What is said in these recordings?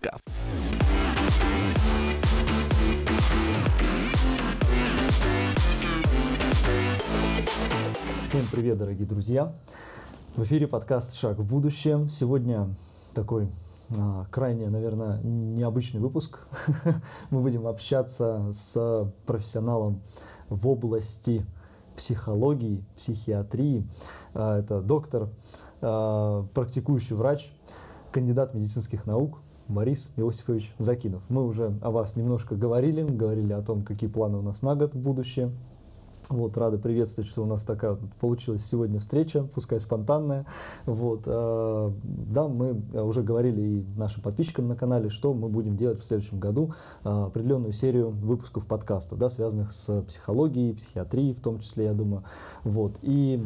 подкаст. Всем привет, дорогие друзья! В эфире подкаст «Шаг в будущее». Сегодня такой крайне, наверное, необычный выпуск. Мы будем общаться с профессионалом в области психологии, психиатрии. Это доктор, практикующий врач, кандидат медицинских наук Борис Иосифович Закинов. Мы уже о вас немножко говорили о том, какие планы у нас на год в будущее. Вот, рады приветствовать, что у нас такая получилась сегодня встреча, пускай спонтанная. Вот, да, мы уже говорили и нашим подписчикам на канале, что мы будем делать в следующем году определенную серию выпусков подкастов, да, связанных с психологией, психиатрией в том числе, я думаю. Вот, и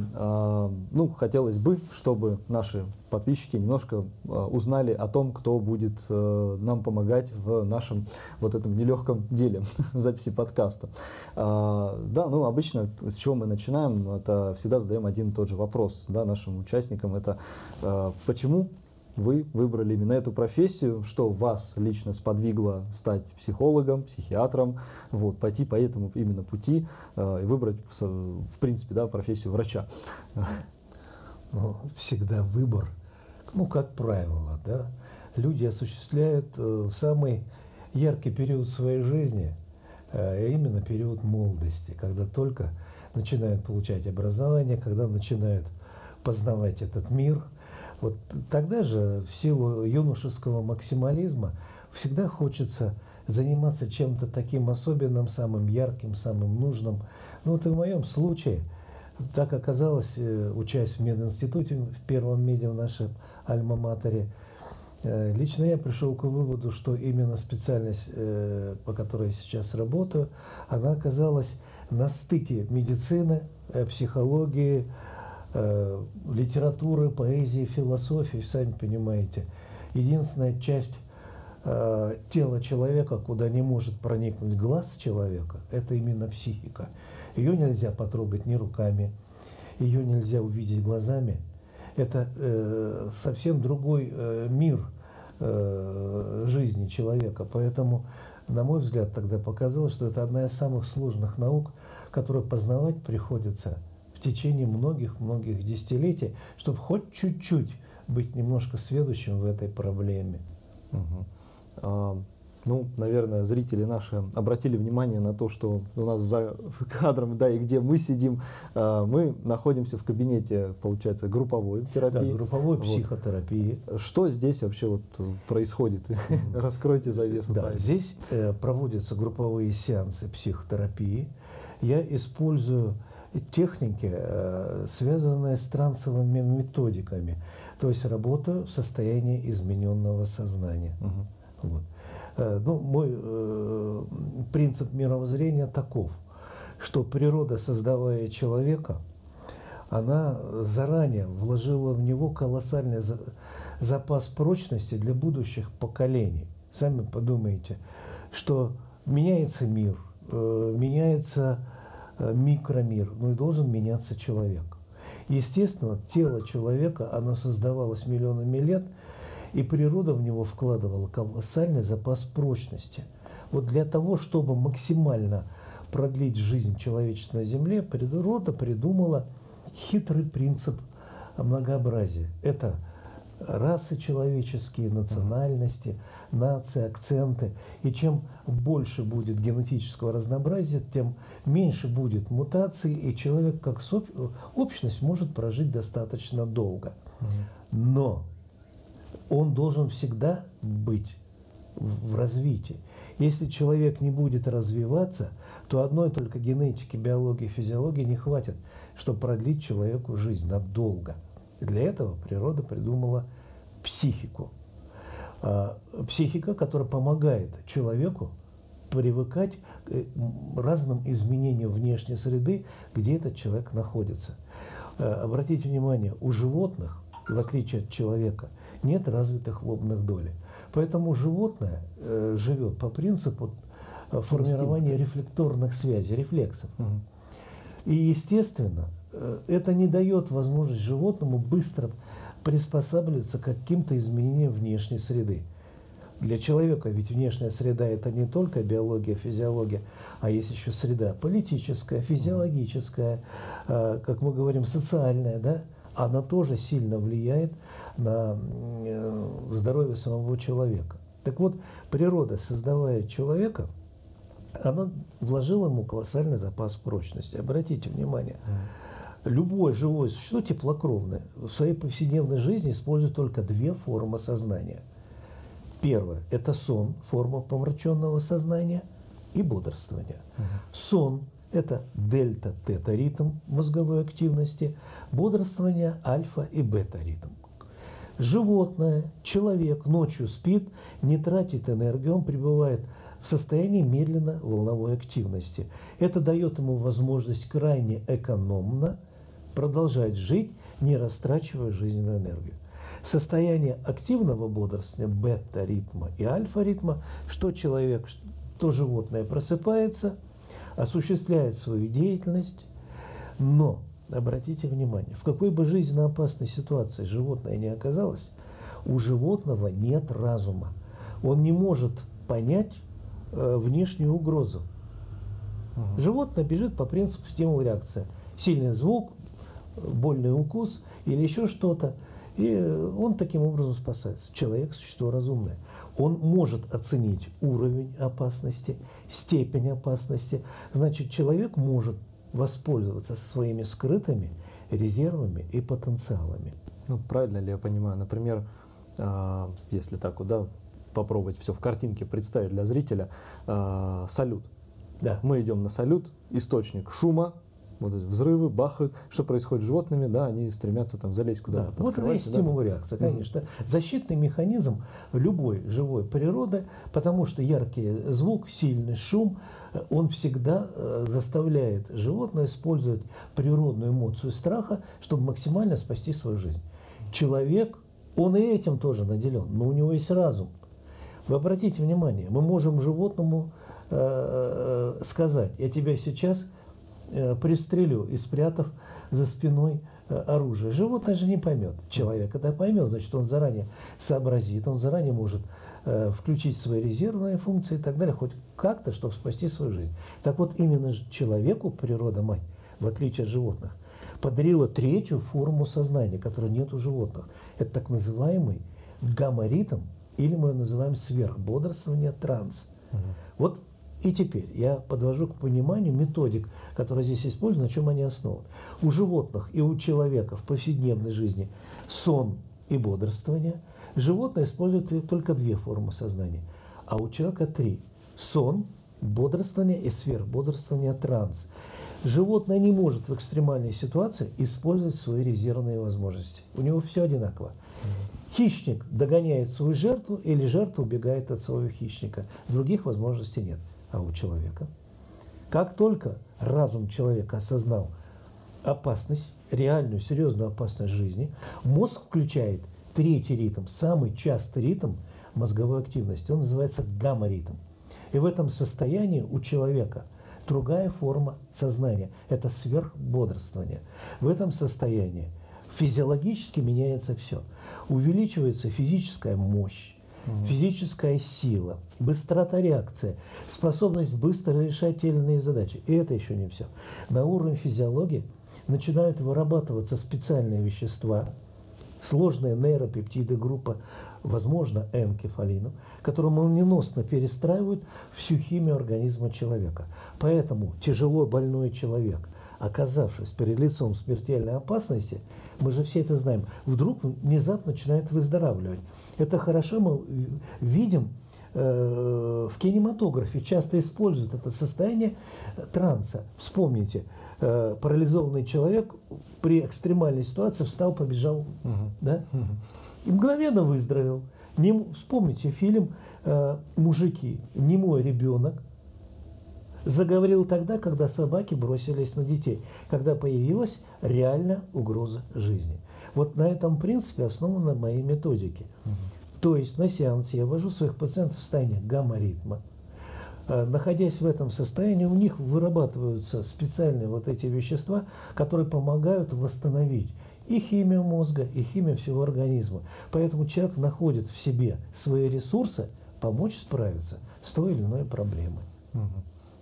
хотелось бы, чтобы наши подписчики немножко узнали о том, кто будет нам помогать в нашем вот этом нелегком деле записи подкаста. Да, обычно с чего мы начинаем, это всегда задаем один и тот же вопрос, да, нашим участникам, это почему вы выбрали именно эту профессию, что вас лично сподвигло стать психологом, психиатром, вот, пойти по этому именно пути и выбрать, в принципе, да, профессию врача. Всегда выбор, как правило, да, люди осуществляют в самый яркий период своей жизни, именно период молодости, когда только начинают получать образование, когда начинают познавать этот мир. Вот тогда же, в силу юношеского максимализма, всегда хочется заниматься чем-то таким особенным, самым ярким, самым нужным. Ну вот и в моем случае так оказалось, учась в мединституте, в первом меде в нашей альма-матере, лично я пришел к выводу, что именно специальность, по которой я сейчас работаю, она оказалась на стыке медицины, психологии, литературы, поэзии, философии, сами понимаете. Единственная часть тела человека, куда не может проникнуть глаз человека, это именно психика. Ее нельзя потрогать ни руками, ее нельзя увидеть глазами. Это совсем другой мир жизни человека. Поэтому, на мой взгляд, тогда показалось, что это одна из самых сложных наук, которую познавать приходится в течение многих-многих десятилетий, чтобы хоть чуть-чуть быть немножко сведущим в этой проблеме. Угу. Наверное, зрители наши обратили внимание на то, что у нас за кадром, да, и где мы сидим, мы находимся в кабинете, получается, групповой терапии. Да, групповой психотерапии. Что здесь вообще происходит? Раскройте завесу. Да, здесь проводятся групповые сеансы психотерапии. Я использую техники, связанные с трансовыми методиками, то есть работаю в состоянии измененного сознания. Угу. Вот. Мой принцип мировоззрения таков, что природа, создавая человека, она заранее вложила в него колоссальный запас прочности для будущих поколений. Сами подумайте, что меняется мир, меняется микромир, и должен меняться человек. Естественно, тело человека, оно создавалось миллионами лет, и природа в него вкладывала колоссальный запас прочности. Вот для того, чтобы максимально продлить жизнь человечества на Земле, природа придумала хитрый принцип многообразия. Это расы человеческие, национальности, нации, акценты. И чем больше будет генетического разнообразия, тем меньше будет мутаций, и человек как общность может прожить достаточно долго. Но он должен всегда быть в развитии. Если человек не будет развиваться, то одной только генетики, биологии, физиологии не хватит, чтобы продлить человеку жизнь надолго. Для этого природа придумала психику. Психика, которая помогает человеку привыкать к разным изменениям внешней среды, где этот человек находится. Обратите внимание, у животных, в отличие от человека, нет развитых лобных долей. Поэтому животное живет по принципу формирования рефлекторных связей, рефлексов. Угу. И, естественно, это не дает возможность животному быстро приспосабливаться к каким-то изменениям внешней среды. для человека, ведь внешняя среда — это не только биология, физиология, а есть еще среда политическая, физиологическая, как мы говорим, социальная, да? Она тоже сильно влияет на здоровье самого человека. Так вот, природа, создавая человека, она вложила ему колоссальный запас прочности. Обратите внимание, любое живое существо теплокровное в своей повседневной жизни использует только две формы сознания. Первое – это сон, форма помраченного сознания, и бодрствование. Сон – это дельта-тета-ритм мозговой активности, бодрствование – альфа- и бета-ритм. Животное, человек ночью спит, не тратит энергию, он пребывает в состоянии медленно волновой активности. Это дает ему возможность крайне экономно продолжать жить, не растрачивая жизненную энергию. Состояние активного бодрствования, бета-ритма и альфа-ритма, что человек, что животное просыпается, осуществляет свою деятельность, но обратите внимание, в какой бы жизненно опасной ситуации животное ни оказалось, у животного нет разума. Он не может понять внешнюю угрозу. Животное бежит по принципу стимул-реакция. Сильный звук, больный укус или еще что-то. И он таким образом спасается. Человек – существо разумное. Он может оценить уровень опасности, степень опасности. Значит, человек может воспользоваться своими скрытыми резервами и потенциалами. Ну, правильно ли я понимаю? Например, если так вот, да, попробовать все в картинке представить для зрителя, салют. Да. Мы идем на салют, источник шума, вот эти взрывы, бахают. Что происходит с животными? Да, они стремятся там залезть куда-то. Да. Вот это есть стимул-реакция, конечно. Защитный механизм любой живой природы, потому что яркий звук, сильный шум, он всегда заставляет животное использовать природную эмоцию страха, чтобы максимально спасти свою жизнь. Человек, он и этим тоже наделен, но у него есть разум. Вы обратите внимание, мы можем животному сказать: я тебя сейчас пристрелю, и спрятав за спиной оружие. Животное же не поймет. Человек это поймет, значит, он заранее сообразит, он заранее может включить свои резервные функции и так далее, хоть как-то, чтобы спасти свою жизнь. Так вот, именно человеку природа-мать, в отличие от животных, подарила третью форму сознания, которой нет у животных. Это так называемый гамма-ритм, или мы его называем сверхбодрствование, транс. Вот и теперь я подвожу к пониманию методик, которые здесь используют, на чем они основаны. У животных и у человека в повседневной жизни сон и бодрствование. Животное использует только две формы сознания, а у человека три. Сон, бодрствование и сверхбодрствование, транс. Животное не может в экстремальной ситуации использовать свои резервные возможности. У него все одинаково. Хищник догоняет свою жертву или жертва убегает от своего хищника. Других возможностей нет. А у человека? Как только разум человека осознал опасность, реальную, серьезную опасность жизни, мозг включает третий ритм, самый частый ритм мозговой активности. Он называется гамма-ритм. И в этом состоянии у человека другая форма сознания. Это сверхбодрствование. В этом состоянии физиологически меняется все. Увеличивается физическая мощь, физическая сила, быстрота реакции, способность быстро решать те или иные задачи. И это еще не все. На уровне физиологии начинают вырабатываться специальные вещества, сложные нейропептиды группы, возможно, энкефалину, которые молниеносно перестраивают всю химию организма человека. Поэтому тяжело больной человек, оказавшись перед лицом смертельной опасности, мы же все это знаем, вдруг внезапно начинает выздоравливать. Это хорошо мы видим в кинематографе, часто используют это состояние транса. Вспомните, парализованный человек при экстремальной ситуации встал, побежал, да? И мгновенно выздоровел. Вспомните фильм «Мужики», немой ребенок заговорил тогда, когда собаки бросились на детей, когда появилась реальная угроза жизни. Вот на этом принципе основаны мои методики. То есть на сеансе я ввожу своих пациентов в состояние гамма-ритма. Находясь в этом состоянии, у них вырабатываются специальные вот эти вещества, которые помогают восстановить и химию мозга, и химию всего организма. Поэтому человек находит в себе свои ресурсы, помочь справиться с той или иной проблемой.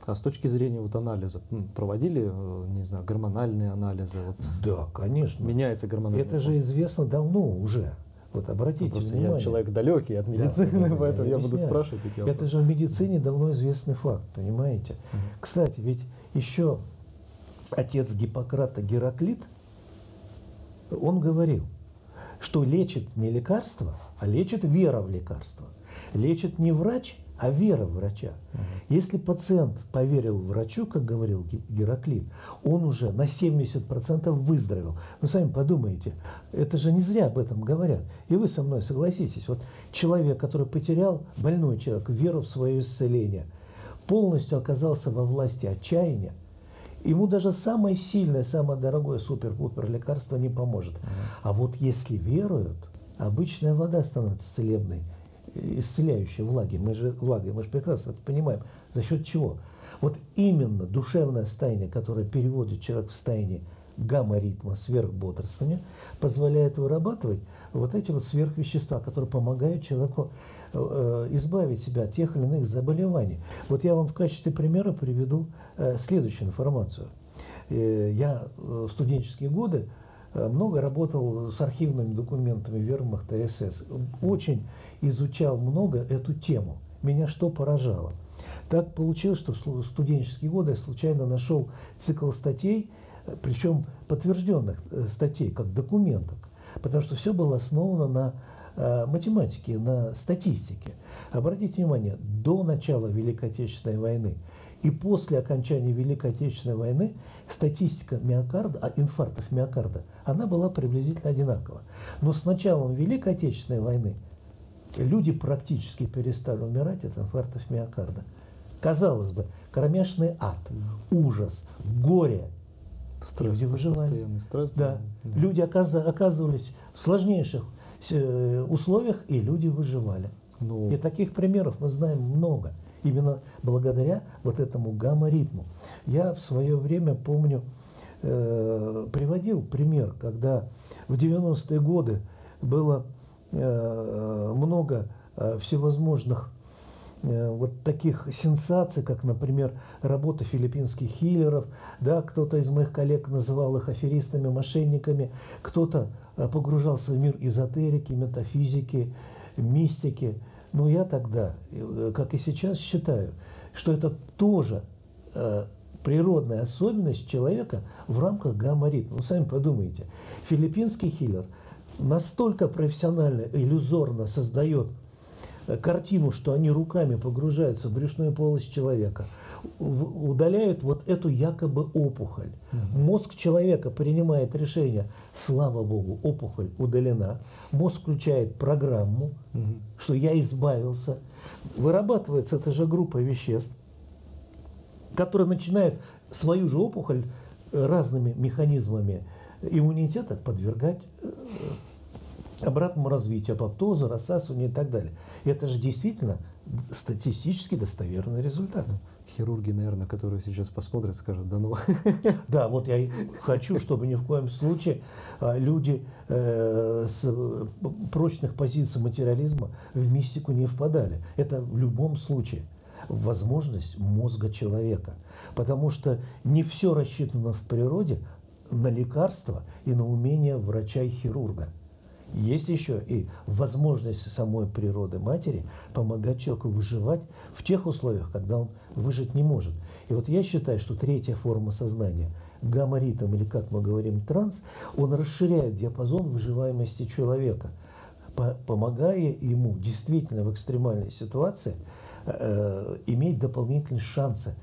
А с точки зрения вот анализа, проводили, не знаю, гормональные анализы? Вот, да, конечно. Меняется гормональный фон. Это же известно давно уже. Вот обратите внимание. Я человек далекий от медицины, да, поэтому я буду спрашивать такие вопросы. Это же в медицине давно известный факт, понимаете? Кстати, ведь еще отец Гиппократа Гераклит, он говорил, что лечит не лекарство, а лечит вера в лекарство. Лечит не врач, а вера в врача. Если пациент поверил врачу, как говорил Гераклит, он уже на 70% выздоровел. Ну, сами подумайте, это же не зря об этом говорят. И вы со мной согласитесь. Вот человек, который потерял, больной человек, веру в свое исцеление, полностью оказался во власти отчаяния, ему даже самое сильное, самое дорогое супер-пупер лекарство не поможет. А вот если веруют, обычная вода становится целебной, исцеляющей влаги. Мы же прекрасно это понимаем. За счет чего? Вот именно душевное состояние, которое переводит человек в состояние гамма-ритма, сверхбодрствования, позволяет вырабатывать вот эти вот сверхвещества, которые помогают человеку избавить себя от тех или иных заболеваний. Вот я вам в качестве примера приведу следующую информацию. Я в студенческие годы много работал с архивными документами Вермахта, СС. Очень изучал много эту тему. Меня что поражало? Так получилось, что в студенческие годы я случайно нашел цикл статей, причем подтвержденных статей, как документов, потому что все было основано на математики, на статистике. Обратите внимание, до начала Великой Отечественной войны и после окончания Великой Отечественной войны статистика миокарда, инфарктов миокарда, она была приблизительно одинакова. Но с началом Великой Отечественной войны люди практически перестали умирать от инфарктов миокарда. Казалось бы, кромешный ад, ужас, горе. Стресс, постоянный стресс. Да. Да. Люди оказывались в сложнейших условиях, и люди выживали. И таких примеров мы знаем много, именно благодаря вот этому гамма-ритму. Я в свое время, помню, приводил пример, когда в 90-е годы было много всевозможных вот таких сенсаций, как, например, работа филиппинских хиллеров. Да, кто-то из моих коллег называл их аферистами, мошенниками, кто-то погружался в мир эзотерики, метафизики, мистики. Но я тогда, как и сейчас, считаю, что это тоже природная особенность человека в рамках гамма-ритма. Ну, сами подумайте. Филиппинский хиллер настолько профессионально, иллюзорно создает картину, что они руками погружаются в брюшную полость человека, удаляют вот эту якобы опухоль. Мозг человека принимает решение, слава Богу, опухоль удалена. Мозг включает программу, что я избавился. Вырабатывается эта же группа веществ, которые начинают свою же опухоль разными механизмами иммунитета подвергать обратному развитию, апоптозу, рассасыванию и так далее. Это же действительно статистически достоверный результат. Хирурги, наверное, которые сейчас посмотрят, скажут, да ну. Да, вот я хочу, чтобы ни в коем случае люди с прочных позиций материализма в мистику не впадали. Это в любом случае возможность мозга человека. Потому что не все рассчитано в природе на лекарства и на умения врача и хирурга. Есть еще и возможность самой природы матери помогать человеку выживать в тех условиях, когда он выжить не может. И вот я считаю, что третья форма сознания, гамма-ритм, или, как мы говорим, транс, он расширяет диапазон выживаемости человека, помогая ему действительно в экстремальной ситуации иметь дополнительные шансы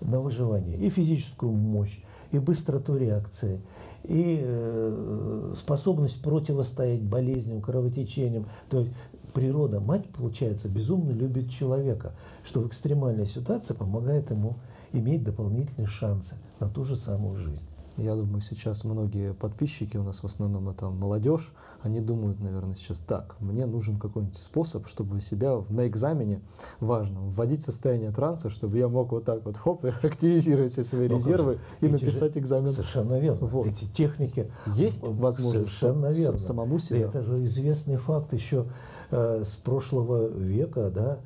на выживание, и физическую мощь, и быстроту реакции, и способность противостоять болезням, кровотечениям. То есть природа, мать, получается, безумно любит человека, что в экстремальной ситуации помогает ему иметь дополнительные шансы на ту же самую жизнь. Я думаю, сейчас многие подписчики, у нас в основном это молодежь, они думают, наверное, сейчас так, мне нужен какой-нибудь способ, чтобы себя на экзамене, важно, вводить в состояние транса, чтобы я мог вот так вот, хоп, активизировать все свои резервы и написать экзамен. Совершенно верно. Вот. Эти техники есть возможность самому себе. Это же известный факт еще с прошлого века, да,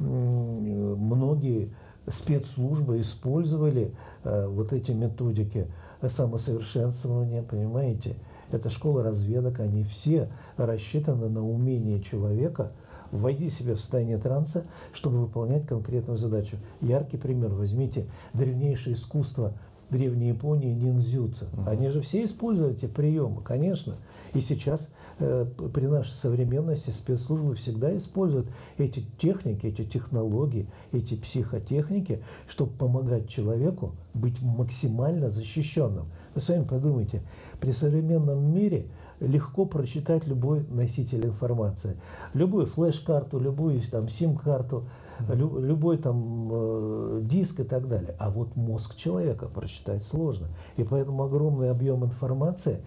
многие спецслужбы использовали вот эти методики самосовершенствования, понимаете? Это школа разведок, они все рассчитаны на умение человека вводить себя в состояние транса, чтобы выполнять конкретную задачу. Яркий пример. Возьмите древнейшее искусство Древней Японии ниндзюцу. Они же все используют эти приемы, конечно. И сейчас при нашей современности спецслужбы всегда используют эти техники, эти технологии, эти психотехники, чтобы помогать человеку быть максимально защищенным. Вы сами подумайте, при современном мире легко прочитать любой носитель информации. Любую флеш-карту, любую там сим-карту, любой там диск и так далее. А вот мозг человека прочитать сложно. И поэтому огромный объем информации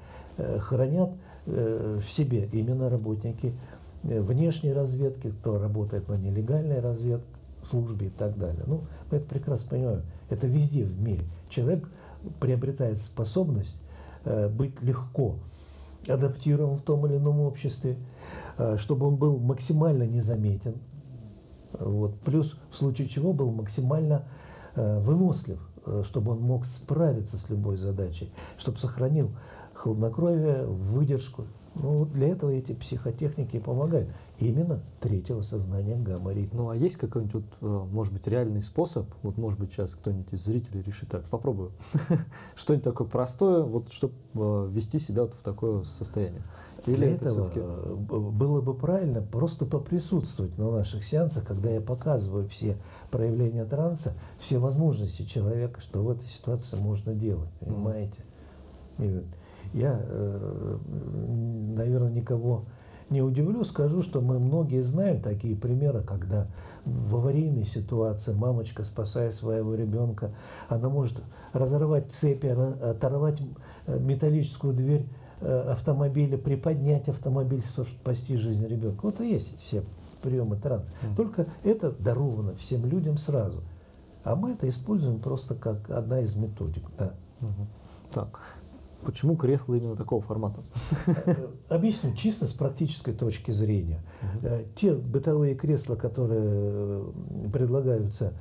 хранят в себе именно работники внешней разведки, кто работает на нелегальной разведке, службе и так далее. Ну, мы это прекрасно понимаем. Это везде в мире. Человек приобретает способность быть легко адаптирован в том или ином обществе, чтобы он был максимально незаметен, вот. Плюс в случае чего был максимально вынослив, чтобы он мог справиться с любой задачей, чтобы сохранил хладнокровие, выдержку. Ну, вот для этого эти психотехники помогают. Именно третьего сознания гамма-ритма. Ну, а есть какой-нибудь, вот, может быть, реальный способ? Вот, может быть, сейчас кто-нибудь из зрителей решит, так, попробую. Что-нибудь такое простое, вот, чтобы ввести себя вот в такое состояние. Или для этого было бы правильно просто поприсутствовать на наших сеансах, когда я показываю все проявления транса, все возможности человека, что в этой ситуации можно делать, понимаете? Я, наверное, никого не удивлю, скажу, что мы многие знаем такие примеры, когда в аварийной ситуации мамочка, спасая своего ребенка, она может разорвать цепи, оторвать металлическую дверь автомобиля, приподнять автомобиль, спасти жизнь ребенка. Вот и есть все приемы транса. Только это даровано всем людям сразу. А мы это используем просто как одна из методик. Да. Так. Почему кресло именно такого формата? Объясню чисто с практической точки зрения. Те бытовые кресла, которые предлагаются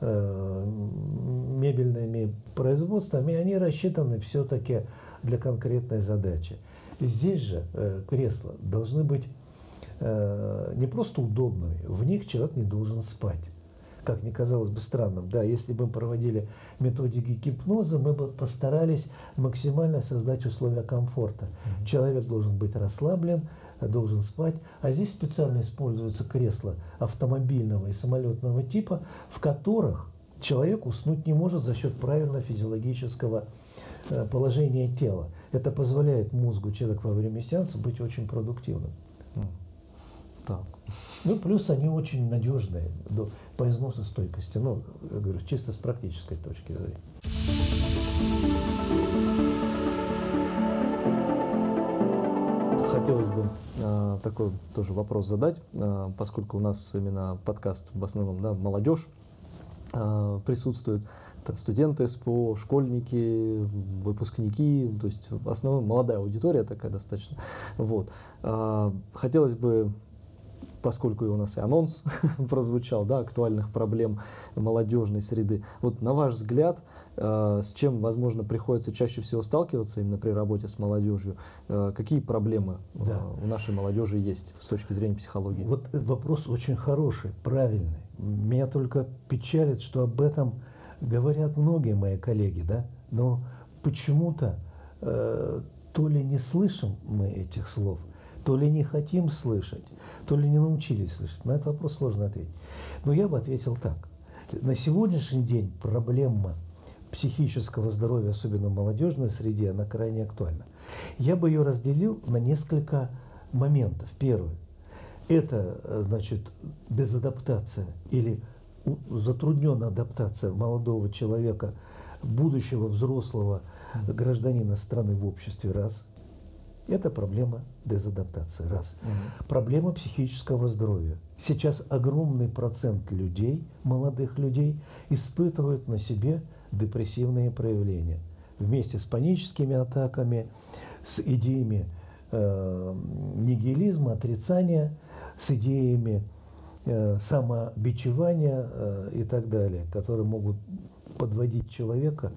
мебельными производствами, они рассчитаны все-таки для конкретной задачи. Здесь же кресла должны быть не просто удобными, в них человек не должен спать. Как ни казалось бы странным, да, если бы мы проводили методики гипноза, мы бы постарались максимально создать условия комфорта. Человек должен быть расслаблен, должен спать. А здесь специально используются кресла автомобильного и самолетного типа, в которых человек уснуть не может за счет правильного физиологического положения тела. Это позволяет мозгу человека во время сеанса быть очень продуктивным. Так. Ну, плюс они очень надежные по износу стойкости. Ну, я говорю, чисто с практической точки зрения. Хотелось бы такой тоже вопрос задать, поскольку у нас именно подкаст в основном, да, молодежь присутствует. Это студенты СПО, школьники, выпускники, то есть в основном молодая аудитория такая достаточно. Вот. Хотелось бы, поскольку у нас и анонс прозвучал, да, актуальных проблем молодежной среды. Вот на ваш взгляд, с чем, возможно, приходится чаще всего сталкиваться именно при работе с молодежью? Какие проблемы у нашей молодежи есть с точки зрения психологии? Вот вопрос очень хороший, правильный. Меня только печалит, что об этом говорят многие мои коллеги, да? Но почему-то то ли не слышим мы этих слов, то ли не хотим слышать, то ли не научились слышать. На этот вопрос сложно ответить. Но я бы ответил так. На сегодняшний день проблема психического здоровья, особенно в молодежной среде, она крайне актуальна. Я бы ее разделил на несколько моментов. Первое. Это, значит, дезадаптация или затрудненная адаптация молодого человека, будущего взрослого гражданина страны в обществе, раз. Это проблема дезадаптации, раз. Проблема психического здоровья. Сейчас огромный процент людей, молодых людей, испытывают на себе депрессивные проявления. Вместе с паническими атаками, с идеями нигилизма, отрицания, с идеями самобичевания и так далее, которые могут подводить человека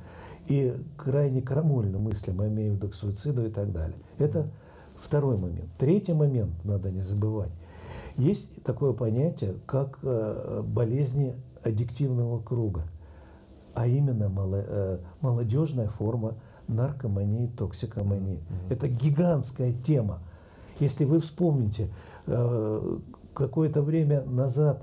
и крайне крамольно мыслям, имея в виду к суициду и так далее. Это второй момент. Третий момент, надо не забывать, есть такое понятие, как болезни аддиктивного круга, а именно молодежная форма наркомании, токсикомании. Это гигантская тема. Если вы вспомните, какое-то время назад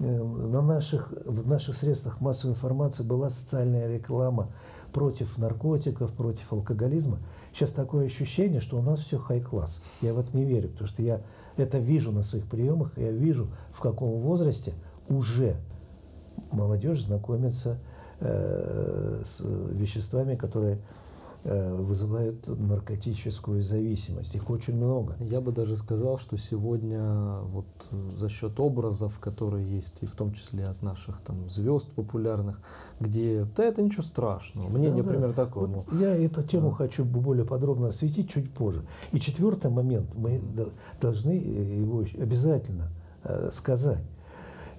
в наших средствах массовой информации была социальная реклама против наркотиков, против алкоголизма. Сейчас такое ощущение, что у нас все хай-класс. Я в это не верю, потому что я это вижу на своих приемах, я вижу, в каком возрасте уже молодежь знакомится с веществами, которые вызывают наркотическую зависимость. Их очень много. Я бы даже сказал, что сегодня вот за счет образов, которые есть, и в том числе от наших там звезд популярных, где да это ничего страшного. Мнение, например, такое. Вот я эту тему хочу более подробно осветить чуть позже. И четвертый момент, мы должны его обязательно сказать.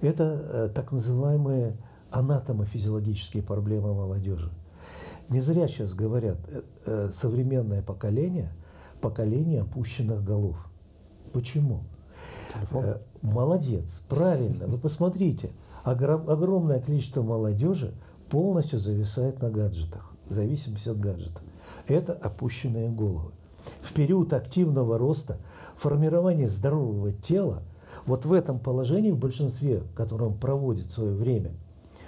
Это так называемые анатомо-физиологические проблемы молодежи. Не зря сейчас говорят, современное поколение – поколение опущенных голов. Почему? Молодец, правильно, вы посмотрите. Огромное количество молодежи полностью зависает на гаджетах, зависимость от гаджетов. Это опущенные головы. В период активного роста, формирования здорового тела, вот в этом положении, в большинстве, которое он проводит свое время,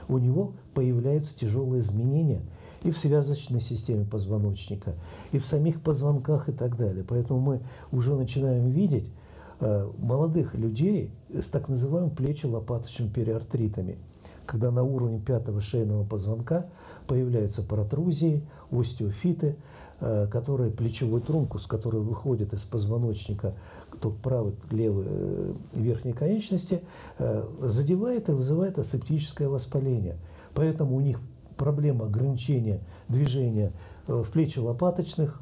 у него появляются тяжелые изменения и в связочной системе позвоночника, и в самих позвонках и так далее. Поэтому мы уже начинаем видеть молодых людей с так называемым плечо-лопаточными периартритами, когда на уровне пятого шейного позвонка появляются протрузии, остеофиты, которые плечевую трунку, с которой выходит из позвоночника то правый, левый верхней конечности, задевает и вызывает асептическое воспаление. Поэтому у них проблема ограничения движения в плечелопаточных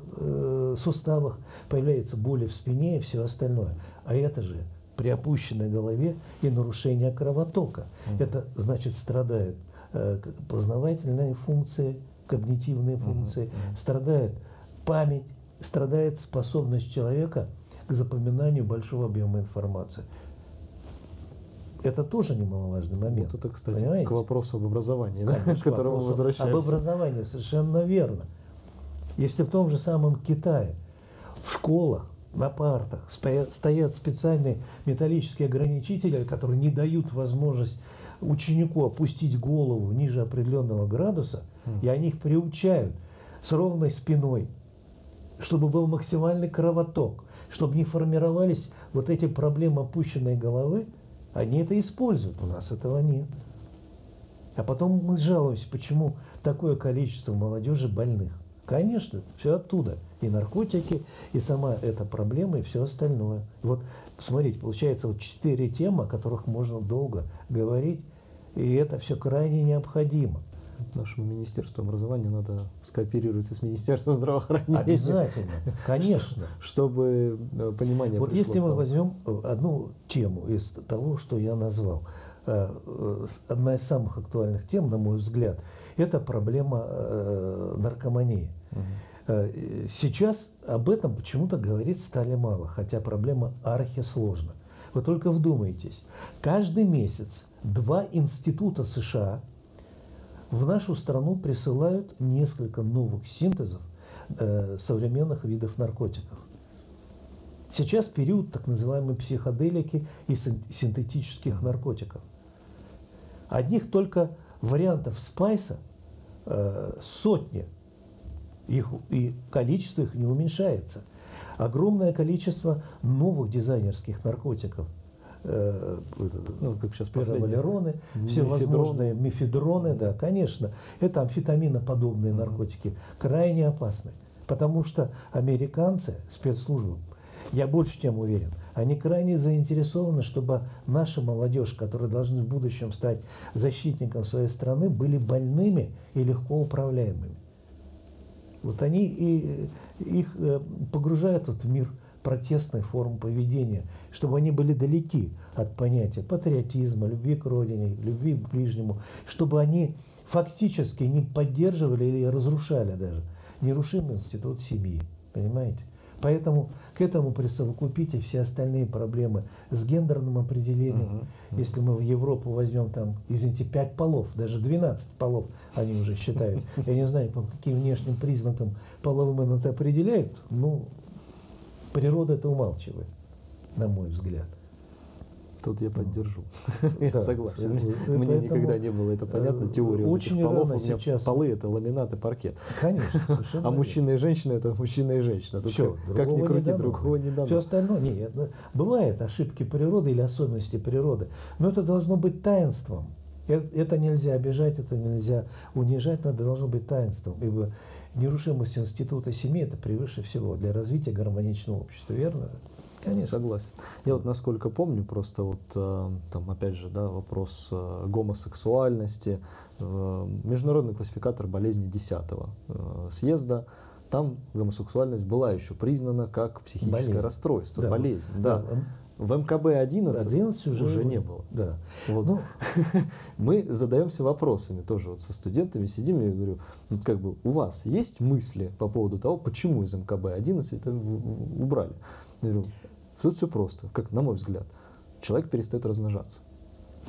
суставах, появляется боли в спине и все остальное. А это же при опущенной голове и нарушение кровотока. Это значит, страдают познавательные функции, когнитивные функции, страдает память, страдает способность человека к запоминанию большого объема информации. Это тоже немаловажный момент. Вот это, кстати, понимаете? К вопросу об образовании, конечно, к которому мы возвращаемся. Об образовании, совершенно верно. Если в том же самом Китае в школах, на партах стоят специальные металлические ограничители, которые не дают возможность ученику опустить голову ниже определенного градуса, и они их приучают с ровной спиной, чтобы был максимальный кровоток, чтобы не формировались вот эти проблемы опущенной головы. Они это используют, у нас этого нет. А потом мы жалуемся, почему такое количество молодежи больных. Конечно, все оттуда. И наркотики, и сама эта проблема, и все остальное. Вот, смотрите, получается, вот 4 темы, о которых можно долго говорить, и это все крайне необходимо. Нашему Министерству образования надо скооперироваться с Министерством здравоохранения. Обязательно, конечно. Чтобы понимание вот пришло. Вот если мы возьмем одну тему из того, что я назвал, одна из самых актуальных тем, на мой взгляд, это проблема наркомании. Сейчас об этом почему-то говорить стали мало, хотя проблема архисложна. Вы только вдумайтесь. Каждый месяц 2 института США в нашу страну присылают несколько новых синтезов современных видов наркотиков. Сейчас период так называемой психоделики и синтетических наркотиков. Одних только вариантов спайса сотни, и количество их не уменьшается. Огромное количество новых дизайнерских наркотиков. Ну, как сейчас пиравалероны, всевозможные мефедроны, да, конечно, это амфетаминоподобные наркотики, крайне опасны, потому что американцы, спецслужбы, я больше чем уверен, они крайне заинтересованы, чтобы наша молодежь, которая должна в будущем стать защитником своей страны, были больными и легко управляемыми. Вот они их погружают в мир протестных форм поведения, чтобы они были далеки от понятия патриотизма, любви к родине, любви к ближнему, чтобы они фактически не поддерживали или разрушали даже нерушимый институт семьи, понимаете? Поэтому к этому присовокупите все остальные проблемы с гендерным определением. Если мы в Европу возьмем там, извините, 5 полов, даже 12 полов они уже считают. Я не знаю, по каким внешним признакам половым это определяют, но природа это умалчивает, на мой взгляд. Тут я поддержу. Я согласен. Мне никогда не было это понятно. Теория очень полов. У меня сейчас... Полы — это ламинат и паркет. Конечно. А мужчина и женщина — это мужчина и женщина. Все, как ни крути, другого не дано. Все остальное нет. Бывают ошибки природы или особенности природы. Но это должно быть таинством. Это нельзя обижать, это нельзя унижать. Это должно быть таинством. Ибо нерушимость института семьи — это превыше всего для развития гармоничного общества. Верно? Конечно. Согласен. Я вот насколько помню, просто вот там опять же, да, вопрос гомосексуальности, международный классификатор болезней 10-го съезда, там гомосексуальность была еще признана как психическое расстройство, да. Болезнь. Да. Да. В МКБ-11 уже не было. Да. Вот. Ну. Мы задаемся вопросами тоже вот со студентами, сидим, я говорю, ну, как бы у вас есть мысли по поводу того, почему из МКБ-11 убрали? Я говорю, тут все просто, как на мой взгляд. Человек перестает размножаться.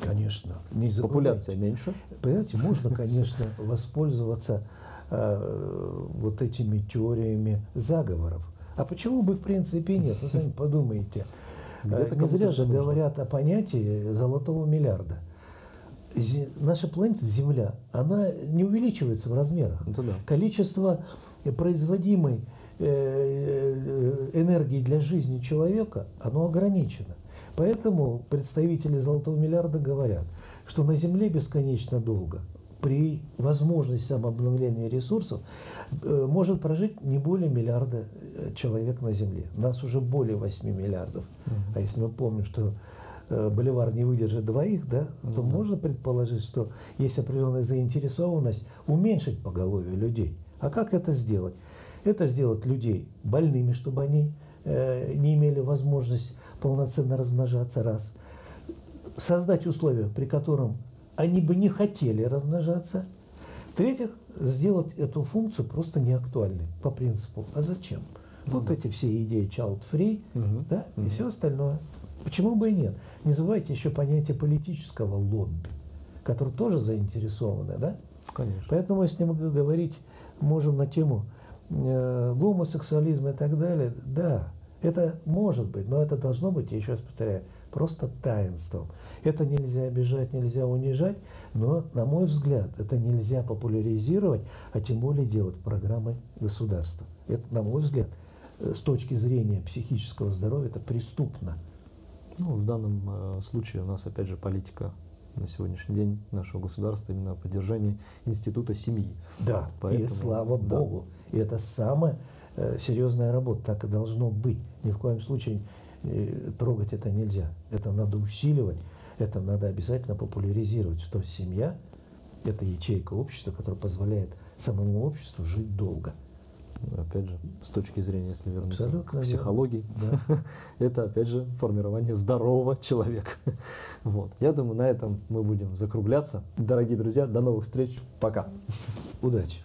Конечно. Не забывайте. Популяция меньше. Понимаете, можно, конечно, воспользоваться вот этими теориями заговоров. А почему бы, в принципе, нет? Вы сами подумайте. Где-то не зря же говорят о понятии золотого миллиарда. Наша планета Земля, она не увеличивается в размерах. Это да. Количество производимой энергии для жизни человека, оно ограничено. Поэтому представители золотого миллиарда говорят, что на Земле бесконечно долго при возможности самообновления ресурсов может прожить не более миллиарда человек на Земле. Нас уже более 8 миллиардов. А если мы помним, что Боливар не выдержит двоих, да, то можно предположить, что есть определенная заинтересованность уменьшить поголовье людей. А как это сделать? Это сделать людей больными, чтобы они не имели возможность полноценно размножаться, раз. Создать условия, при котором они бы не хотели размножаться. В-третьих, сделать эту функцию просто неактуальной по принципу. А зачем? Вот эти все идеи child-free, да, и все остальное. Почему бы и нет? Не забывайте еще понятие политического лобби, которое тоже заинтересовано, да? Конечно. Поэтому, если мы говорить можем на тему гомосексуализма и так далее, да, это может быть, но это должно быть, я еще раз повторяю, просто таинством. Это нельзя обижать, нельзя унижать, но, на мой взгляд, это нельзя популяризировать, а тем более делать программой государства. Это, на мой взгляд, с точки зрения психического здоровья, это преступно. Ну, в данном случае у нас, опять же, политика на сегодняшний день нашего государства именно о поддержании института семьи. Да, поэтому, и слава Богу. И это самая серьезная работа, так и должно быть. Ни в коем случае трогать это нельзя. Это надо усиливать, это надо обязательно популяризировать, что семья – это ячейка общества, которая позволяет самому обществу жить долго. Опять же, с точки зрения, если вернуться к психологии, да. Это, опять же, формирование здорового человека. Вот. Я думаю, на этом мы будем закругляться. Дорогие друзья, до новых встреч. Пока. Удачи.